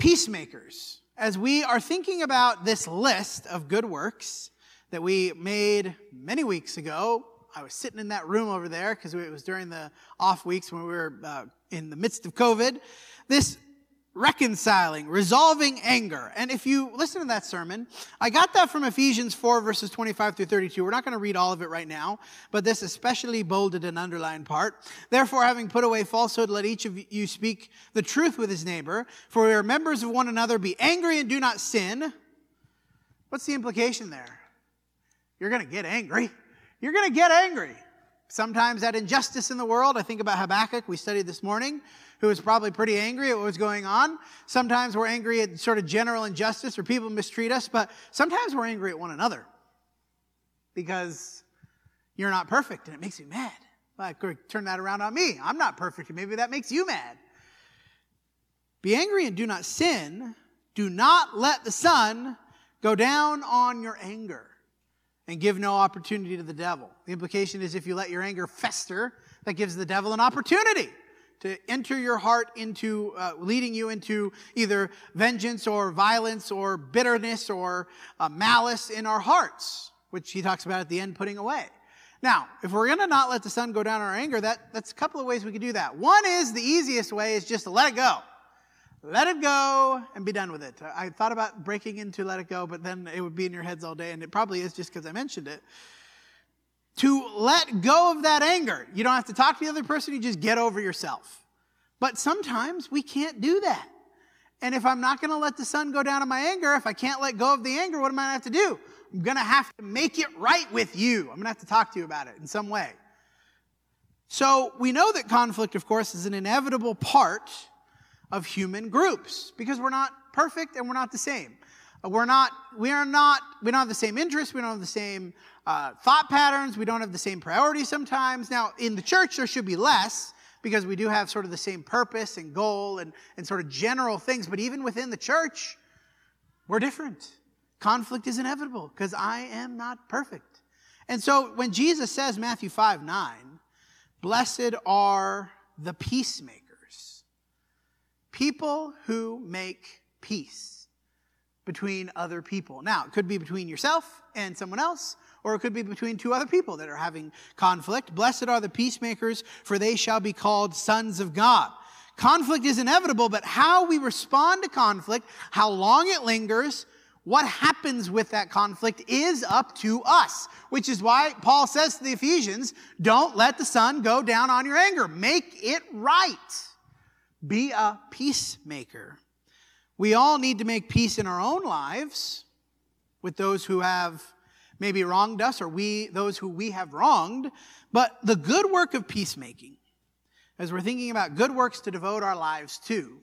peacemakers. As we are thinking about this list of good works that we made many weeks ago, I was sitting in that room over there because it was during the off weeks when we were in the midst of COVID. This reconciling, resolving anger. And if you listen to that sermon, I got that from Ephesians 4, verses 25 through 32. We're not going to read all of it right now, but this especially bolded and underlined part. Therefore, having put away falsehood, let each of you speak the truth with his neighbor, for we are members of one another. Be angry and do not sin. What's the implication there? You're going to get angry. You're going to get angry. Sometimes at injustice in the world. I think about Habakkuk, we studied this morning, who was probably pretty angry at what was going on. Sometimes we're angry at sort of general injustice or people mistreat us, but sometimes we're angry at one another because you're not perfect and it makes me mad. Well, I could turn that around on me. I'm not perfect and maybe that makes you mad. Be angry and do not sin. Do not let the sun go down on your anger. And give no opportunity to the devil. The implication is if you let your anger fester, that gives the devil an opportunity to enter your heart into, leading you into either vengeance or violence or bitterness or malice in our hearts, which he talks about at the end, putting away. Now, if we're going to not let the sun go down on our anger, that's a couple of ways we can do that. One is the easiest way is just to let it go. Let it go and be done with it. I thought about breaking into let it go, but then it would be in your heads all day, and it probably is just because I mentioned it. To let go of that anger. You don't have to talk to the other person. You just get over yourself. But sometimes we can't do that. And if I'm not going to let the sun go down on my anger, if I can't let go of the anger, what am I going to have to do? I'm going to have to make it right with you. I'm going to have to talk to you about it in some way. So we know that conflict, of course, is an inevitable part of human groups, because we're not perfect and we're not the same. We don't have the same interests, we don't have the same thought patterns, we don't have the same priorities sometimes. Now, in the church, there should be less, because we do have sort of the same purpose and goal and sort of general things, but even within the church, we're different. Conflict is inevitable, because I am not perfect. And so, when Jesus says, Matthew 5:9, blessed are the peacemakers. People who make peace between other people. Now, it could be between yourself and someone else, or it could be between two other people that are having conflict. Blessed are the peacemakers, for they shall be called sons of God. Conflict is inevitable, but how we respond to conflict, how long it lingers, what happens with that conflict is up to us, which is why Paul says to the Ephesians, don't let the sun go down on your anger. Make it right. Be a peacemaker. We all need to make peace in our own lives with those who have maybe wronged us or those who we have wronged. But the good work of peacemaking, as we're thinking about good works to devote our lives to,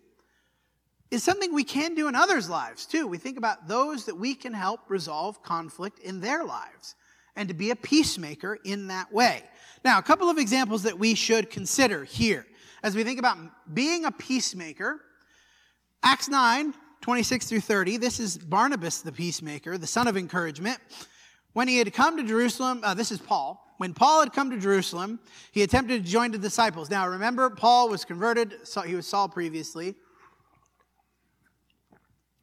is something we can do in others' lives too. We think about those that we can help resolve conflict in their lives and to be a peacemaker in that way. Now, a couple of examples that we should consider here. As we think about being a peacemaker, Acts 9, 26 through 30, this is Barnabas the peacemaker, the son of encouragement. When he had come to Jerusalem, this is Paul. When Paul had come to Jerusalem, he attempted to join the disciples. Now remember, Paul was converted, so he was Saul previously.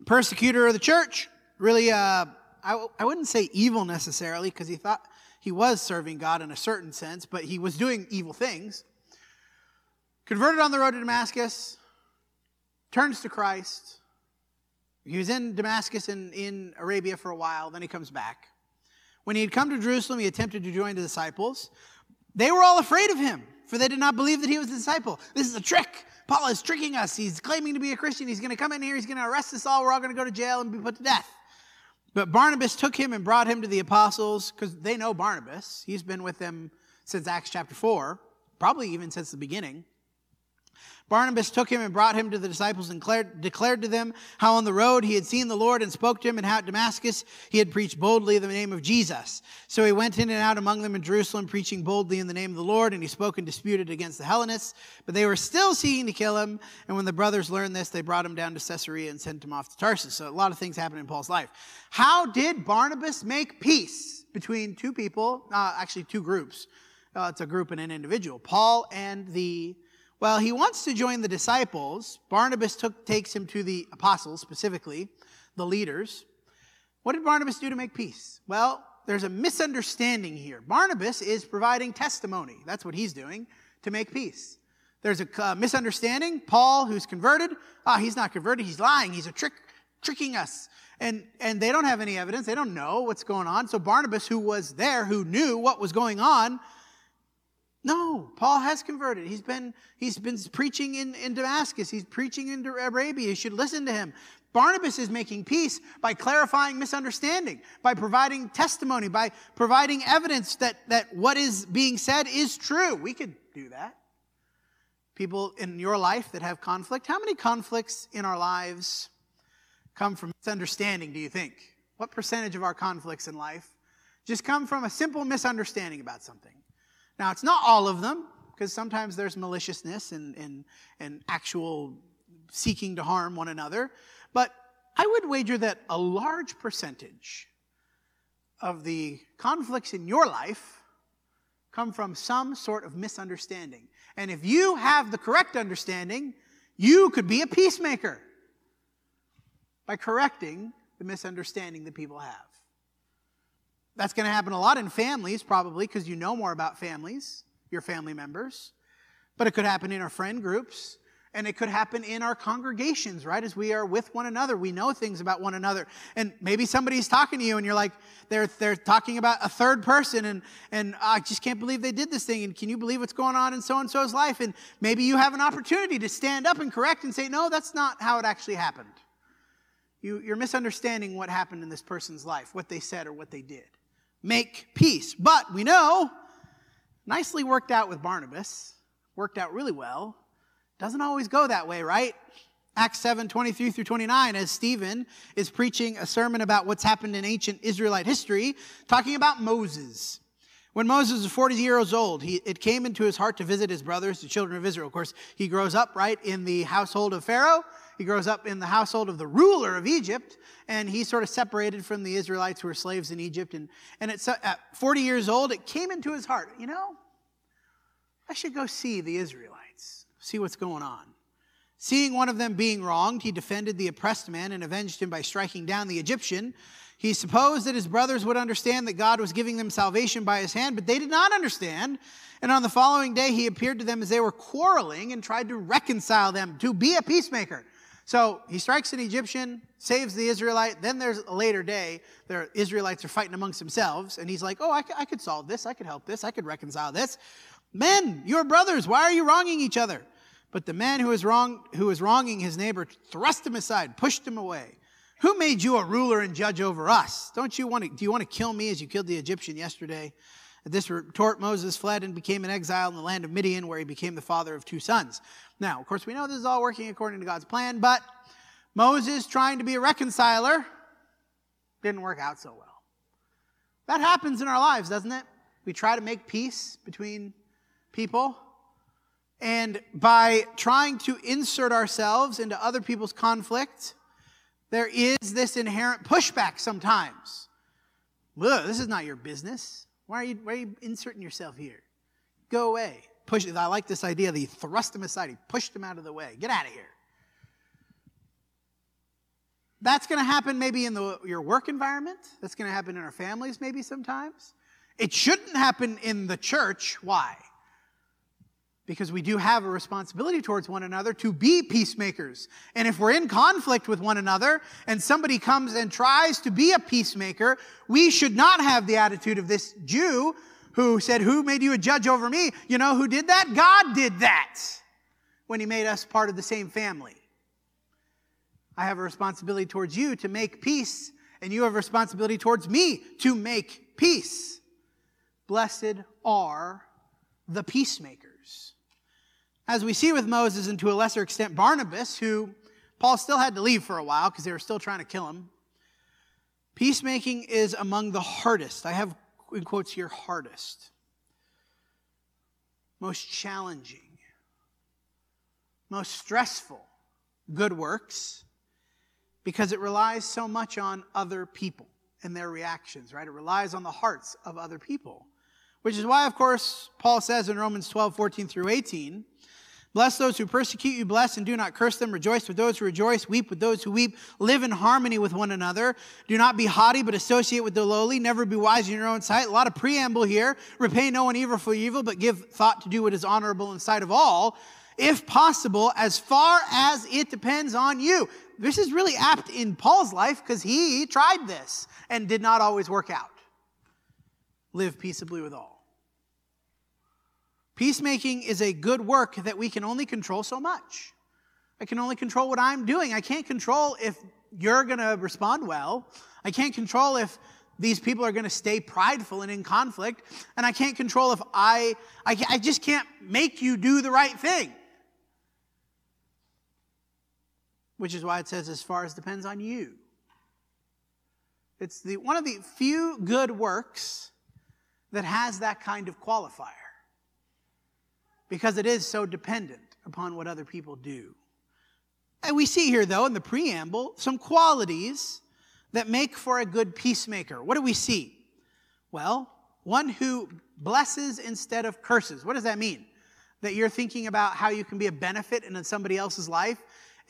Persecutor of the church, really, I wouldn't say evil necessarily, because he thought he was serving God in a certain sense, but he was doing evil things. Converted on the road to Damascus, turns to Christ. He was in Damascus and in Arabia for a while, then he comes back. When he had come to Jerusalem, he attempted to join the disciples. They were all afraid of him, for they did not believe that he was a disciple. This is a trick. Paul is tricking us. He's claiming to be a Christian. He's going to come in here. He's going to arrest us all. We're all going to go to jail and be put to death. But Barnabas took him and brought him to the apostles, because they know Barnabas. He's been with them since Acts chapter 4, probably even since the beginning. Barnabas took him and brought him to the disciples and declared to them how on the road he had seen the Lord and spoke to him, and how at Damascus he had preached boldly the name of Jesus. So he went in and out among them in Jerusalem, preaching boldly in the name of the Lord, and he spoke and disputed against the Hellenists, but they were still seeking to kill him. And when the brothers learned this, they brought him down to Caesarea and sent him off to Tarsus. So a lot of things happened in Paul's life. How did Barnabas make peace between two people, actually two groups? It's a group and an individual, Paul and the Well, he wants to join the disciples. Barnabas takes him to the apostles, specifically the leaders. What did Barnabas do to make peace? Well, there's a misunderstanding here. Barnabas is providing testimony. That's what he's doing to make peace. There's a misunderstanding. Paul, who's converted, he's not converted. He's lying. He's tricking us. And they don't have any evidence. They don't know what's going on. So Barnabas, who was there, who knew what was going on, no, Paul has converted. He's been preaching in Damascus. He's preaching in Arabia. You should listen to him. Barnabas is making peace by clarifying misunderstanding, by providing testimony, by providing evidence that what is being said is true. We could do that. People in your life that have conflict, how many conflicts in our lives come from misunderstanding, do you think? What percentage of our conflicts in life just come from a simple misunderstanding about something? Now, it's not all of them, because sometimes there's maliciousness and actual seeking to harm one another. But I would wager that a large percentage of the conflicts in your life come from some sort of misunderstanding. And if you have the correct understanding, you could be a peacemaker by correcting the misunderstanding that people have. That's going to happen a lot in families, probably, because you know more about families, your family members. But it could happen in our friend groups, and it could happen in our congregations, right? As we are with one another, we know things about one another. And maybe somebody's talking to you, and you're like, they're talking about a third person, and I just can't believe they did this thing, and can you believe what's going on in so-and-so's life? And maybe you have an opportunity to stand up and correct and say, no, that's not how it actually happened. You're misunderstanding what happened in this person's life, what they said or what they did. Make peace. But we know, nicely worked out with Barnabas, worked out really well. Doesn't always go that way, right? Acts 7, 23 through 29, as Stephen is preaching a sermon about what's happened in ancient Israelite history, talking about Moses. When Moses was 40 years old, it came into his heart to visit his brothers, the children of Israel. Of course, he grows up, right, in the household of Pharaoh. He grows up in the household of the ruler of Egypt, and he's sort of separated from the Israelites who were slaves in Egypt. And at 40 years old, it came into his heart, you know, I should go see the Israelites, see what's going on. Seeing one of them being wronged, he defended the oppressed man and avenged him by striking down the Egyptian. He supposed that his brothers would understand that God was giving them salvation by his hand, but they did not understand. And on the following day, he appeared to them as they were quarreling and tried to reconcile them to be a peacemaker. So he strikes an Egyptian, saves the Israelite. Then there's a later day, the Israelites are fighting amongst themselves. And he's like, oh, I could solve this. I could help this. I could reconcile this. Men, you are brothers. Why are you wronging each other? But the man who was wronging his neighbor thrust him aside, pushed him away. Who made you a ruler and judge over us? Do you want to kill me as you killed the Egyptian yesterday? At this retort, Moses fled and became an exile in the land of Midian, where he became the father of two sons. Now, of course, we know this is all working according to God's plan, but Moses, trying to be a reconciler, didn't work out so well. That happens in our lives, doesn't it? We try to make peace between people, and by trying to insert ourselves into other people's conflict, there is this inherent pushback sometimes. Ugh, this is not your business. Why are you inserting yourself here? Go away. Push. I like this idea that he thrust him aside. He pushed him out of the way. Get out of here. That's going to happen maybe in your work environment. That's going to happen in our families maybe sometimes. It shouldn't happen in the church. Why? Because we do have a responsibility towards one another to be peacemakers. And if we're in conflict with one another and somebody comes and tries to be a peacemaker, we should not have the attitude of this Jew who said, who made you a judge over me? You know who did that? God did that when he made us part of the same family. I have a responsibility towards you to make peace, and you have a responsibility towards me to make peace. Blessed are the peacemakers. As we see with Moses and to a lesser extent Barnabas, who Paul still had to leave for a while because they were still trying to kill him. Peacemaking is among the hardest. I have in quotes here, hardest. Most challenging. Most stressful good works, because it relies so much on other people and their reactions, right? It relies on the hearts of other people. Which is why, of course, Paul says in Romans 12, 14 through 18, Bless those who persecute you. Bless and do not curse them. Rejoice with those who rejoice. Weep with those who weep. Live in harmony with one another. Do not be haughty, but associate with the lowly. Never be wise in your own sight. A lot of preamble here. Repay no one evil for evil, but give thought to do what is honorable in sight of all, if possible, as far as it depends on you. This is really apt in Paul's life because he tried this and did not always work out. Live peaceably with all. Peacemaking is a good work that we can only control so much. I can only control what I'm doing. I can't control if you're going to respond well. I can't control if these people are going to stay prideful and in conflict. And I can't control if I just can't make you do the right thing. Which is why it says, as far as depends on you. It's one of the few good works that has that kind of qualifier. Because it is so dependent upon what other people do. And we see here, though, in the preamble, some qualities that make for a good peacemaker. What do we see? Well, one who blesses instead of curses. What does that mean? That you're thinking about how you can be a benefit in somebody else's life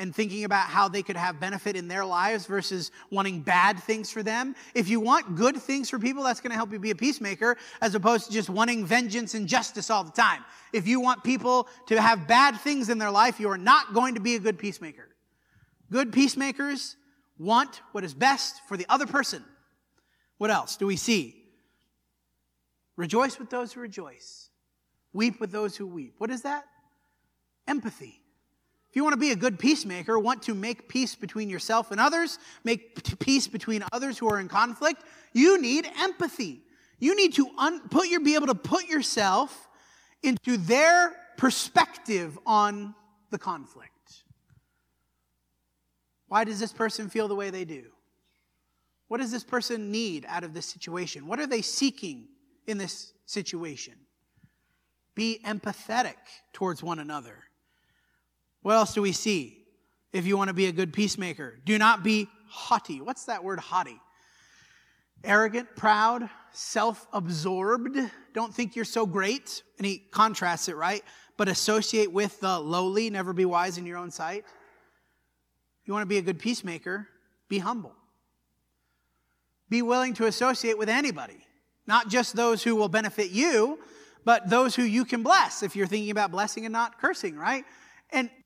and thinking about how they could have benefit in their lives versus wanting bad things for them. If you want good things for people, that's going to help you be a peacemaker as opposed to just wanting vengeance and justice all the time. If you want people to have bad things in their life, you are not going to be a good peacemaker. Good peacemakers want what is best for the other person. What else do we see? Rejoice with those who rejoice. Weep with those who weep. What is that? Empathy. If you want to be a good peacemaker, want to make peace between yourself and others, make peace between others who are in conflict, you need empathy. You need to be able to put yourself into their perspective on the conflict. Why does this person feel the way they do? What does this person need out of this situation? What are they seeking in this situation? Be empathetic towards one another. What else do we see if you want to be a good peacemaker? Do not be haughty. What's that word, haughty? Arrogant, proud, self-absorbed. Don't think you're so great. And he contrasts it, right? But associate with the lowly. Never be wise in your own sight. You want to be a good peacemaker? Be humble. Be willing to associate with anybody. Not just those who will benefit you, but those who you can bless. If you're thinking about blessing and not cursing, right?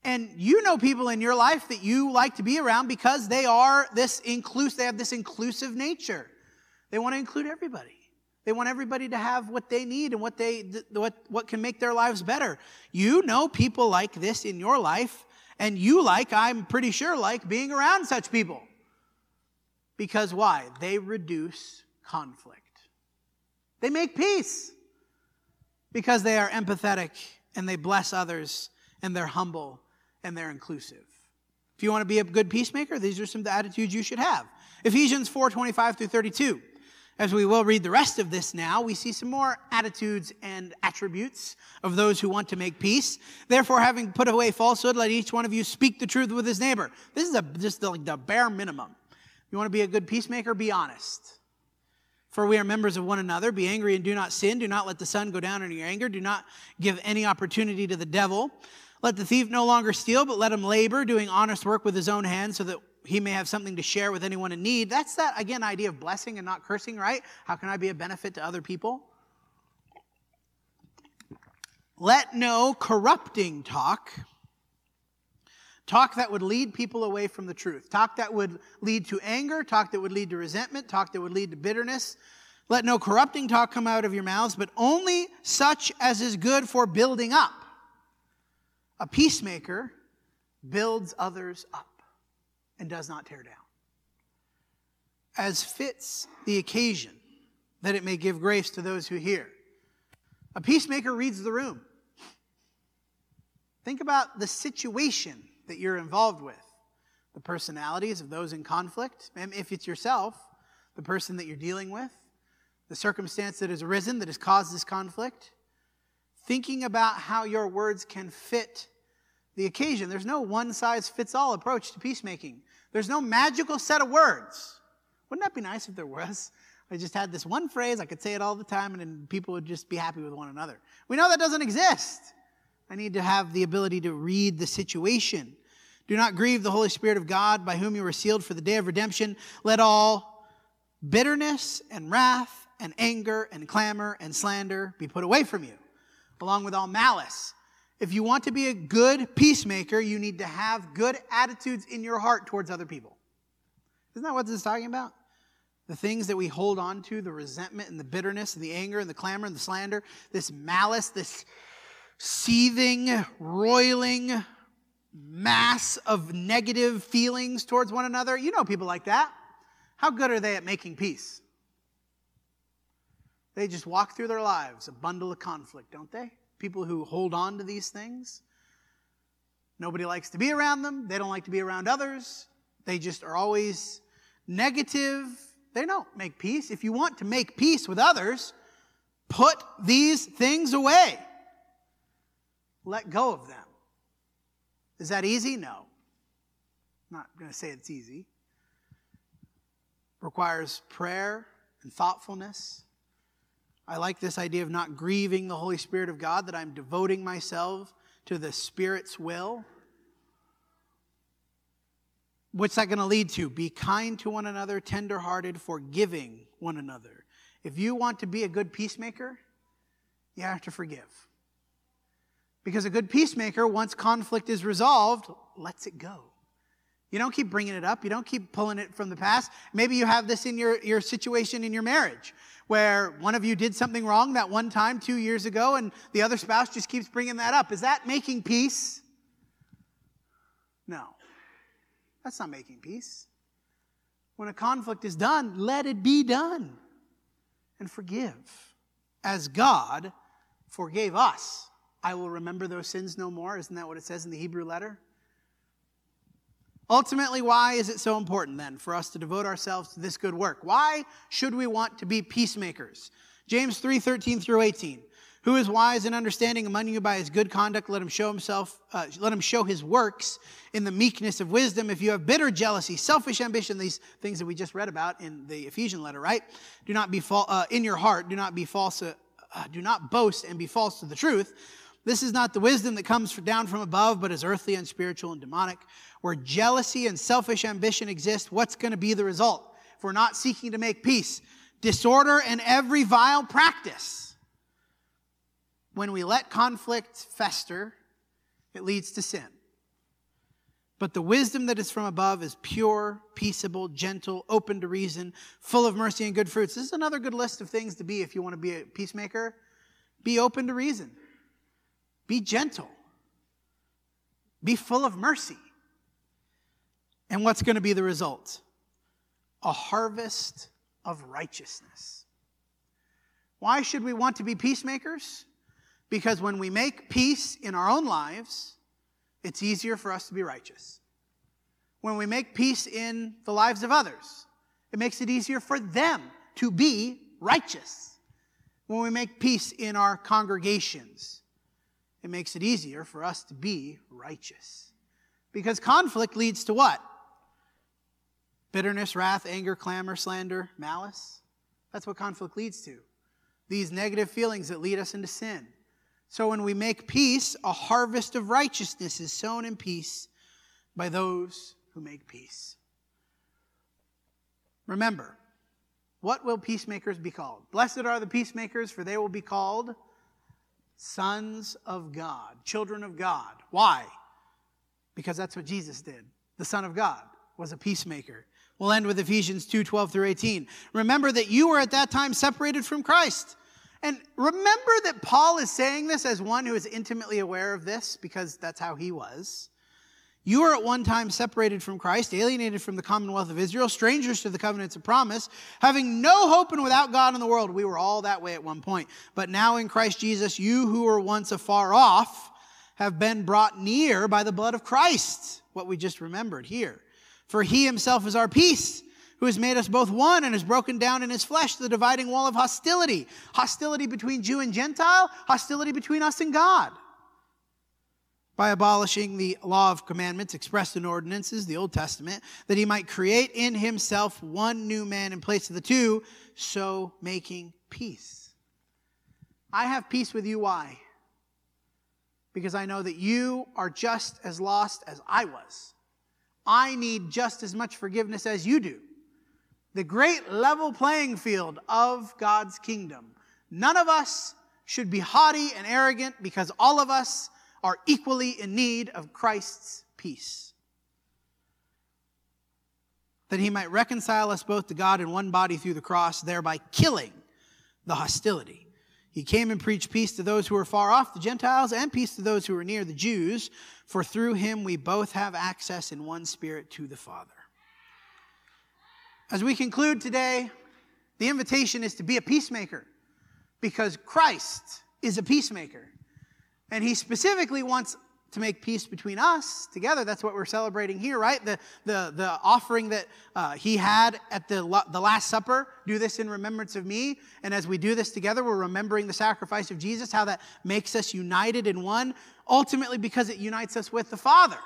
And you know people in your life that you like to be around because they are they have this inclusive nature. They want to include everybody. They want everybody to have what they need and what can make their lives better. You know people like this in your life, and I'm pretty sure, like being around such people. Because why? They reduce conflict. They make peace because they are empathetic and they bless others. And they're humble, and they're inclusive. If you want to be a good peacemaker, these are some of the attitudes you should have. Ephesians 4:25 through 32. As we will read the rest of this now, we see some more attitudes and attributes of those who want to make peace. Therefore, having put away falsehood, let each one of you speak the truth with his neighbor. This is just the bare minimum. You want to be a good peacemaker? Be honest. For we are members of one another. Be angry and do not sin. Do not let the sun go down in your anger. Do not give any opportunity to the devil. Let the thief no longer steal, but let him labor, doing honest work with his own hands so that he may have something to share with anyone in need. That's that, again, idea of blessing and not cursing, right? How can I be a benefit to other people? Let no corrupting talk that would lead people away from the truth, talk that would lead to anger, talk that would lead to resentment, talk that would lead to bitterness. Let no corrupting talk come out of your mouths, but only such as is good for building up. A peacemaker builds others up and does not tear down, as fits the occasion, that it may give grace to those who hear. A peacemaker reads the room. Think about the situation that you're involved with, the personalities of those in conflict, and if it's yourself, the person that you're dealing with, the circumstance that has arisen that has caused this conflict. Thinking about how your words can fit the occasion. There's no one-size-fits-all approach to peacemaking. There's no magical set of words. Wouldn't that be nice if there was? I just had this one phrase, I could say it all the time, and then people would just be happy with one another. We know that doesn't exist. I need to have the ability to read the situation. Do not grieve the Holy Spirit of God, by whom you were sealed for the day of redemption. Let all bitterness and wrath and anger and clamor and slander be put away from you, along with all malice. If you want to be a good peacemaker, you need to have good attitudes in your heart towards other people. Isn't that what this is talking about? The things that we hold on to, the resentment and the bitterness and the anger and the clamor and the slander, this malice, this seething, roiling mass of negative feelings towards one another. You know people like that. How good are they at making peace? They just walk through their lives, a bundle of conflict, don't they? People who hold on to these things. Nobody likes to be around them. They don't like to be around others. They just are always negative. They don't make peace. If you want to make peace with others, put these things away. Let go of them. Is that easy? No. I'm not going to say it's easy. It requires prayer and thoughtfulness. I like this idea of not grieving the Holy Spirit of God, that I'm devoting myself to the Spirit's will. What's that going to lead to? Be kind to one another, tenderhearted, forgiving one another. If you want to be a good peacemaker, you have to forgive. Because a good peacemaker, once conflict is resolved, lets it go. You don't keep bringing it up. You don't keep pulling it from the past. Maybe you have this in your situation in your marriage, where one of you did something wrong that one time 2 years ago, and the other spouse just keeps bringing that up. Is that making peace? No. That's not making peace. When a conflict is done, let it be done. And forgive. As God forgave us, I will remember those sins no more. Isn't that what it says in the Hebrew letter? Ultimately, why is it so important then for us to devote ourselves to this good work? Why should we want to be peacemakers? James 3:13 through 18. Who is wise and understanding among you? By his good conduct, let him show his works in the meekness of wisdom. If you have bitter jealousy, selfish ambition, these things that we just read about in the Ephesian letter, right? Do not boast and be false to the truth. This is not the wisdom that comes down from above, but is earthly and spiritual and demonic. Where jealousy and selfish ambition exist, what's going to be the result? If we're not seeking to make peace, disorder and every vile practice. When we let conflict fester, it leads to sin. But the wisdom that is from above is pure, peaceable, gentle, open to reason, full of mercy and good fruits. This is another good list of things to be if you want to be a peacemaker. Be open to reason. Be gentle. Be full of mercy. And what's going to be the result? A harvest of righteousness. Why should we want to be peacemakers? Because when we make peace in our own lives, it's easier for us to be righteous. When we make peace in the lives of others, it makes it easier for them to be righteous. When we make peace in our congregations, it makes it easier for us to be righteous. Because conflict leads to what? Bitterness, wrath, anger, clamor, slander, malice. That's what conflict leads to. These negative feelings that lead us into sin. So when we make peace, a harvest of righteousness is sown in peace by those who make peace. Remember, what will peacemakers be called? Blessed are the peacemakers, for they will be called sons of God, children of God. Why? Because that's what Jesus did. The Son of God was a peacemaker. We'll end with Ephesians 2:12 through 18. Remember that you were at that time separated from Christ. And remember that Paul is saying this as one who is intimately aware of this, because that's how he was. You were at one time separated from Christ, alienated from the commonwealth of Israel, strangers to the covenants of promise, having no hope and without God in the world. We were all that way at one point. But now in Christ Jesus, you who were once afar off have been brought near by the blood of Christ, what we just remembered here. For he himself is our peace, who has made us both one and has broken down in his flesh the dividing wall of hostility. Hostility between Jew and Gentile, hostility between us and God. By abolishing the law of commandments expressed in ordinances, the Old Testament, that he might create in himself one new man in place of the two, so making peace. I have peace with you, why? because I know that you are just as lost as I was. I need just as much forgiveness as you do. The great level playing field of God's kingdom. None of us should be haughty and arrogant because all of us are equally in need of Christ's peace. That he might reconcile us both to God in one body through the cross, thereby killing the hostility. He came and preached peace to those who are far off, the Gentiles, and peace to those who are near, the Jews, for through him we both have access in one spirit to the Father. As we conclude today, the invitation is to be a peacemaker, because Christ is a peacemaker. And he specifically wants to make peace between us together. That's what we're celebrating here, right? The offering that he had at the Last Supper. Do this in remembrance of me. And as we do this together, we're remembering the sacrifice of Jesus, how that makes us united in one, ultimately because it unites us with the Father.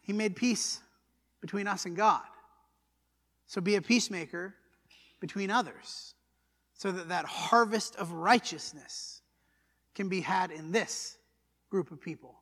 He made peace between us and God. So be a peacemaker between others, so that that harvest of righteousness can be had in this group of people.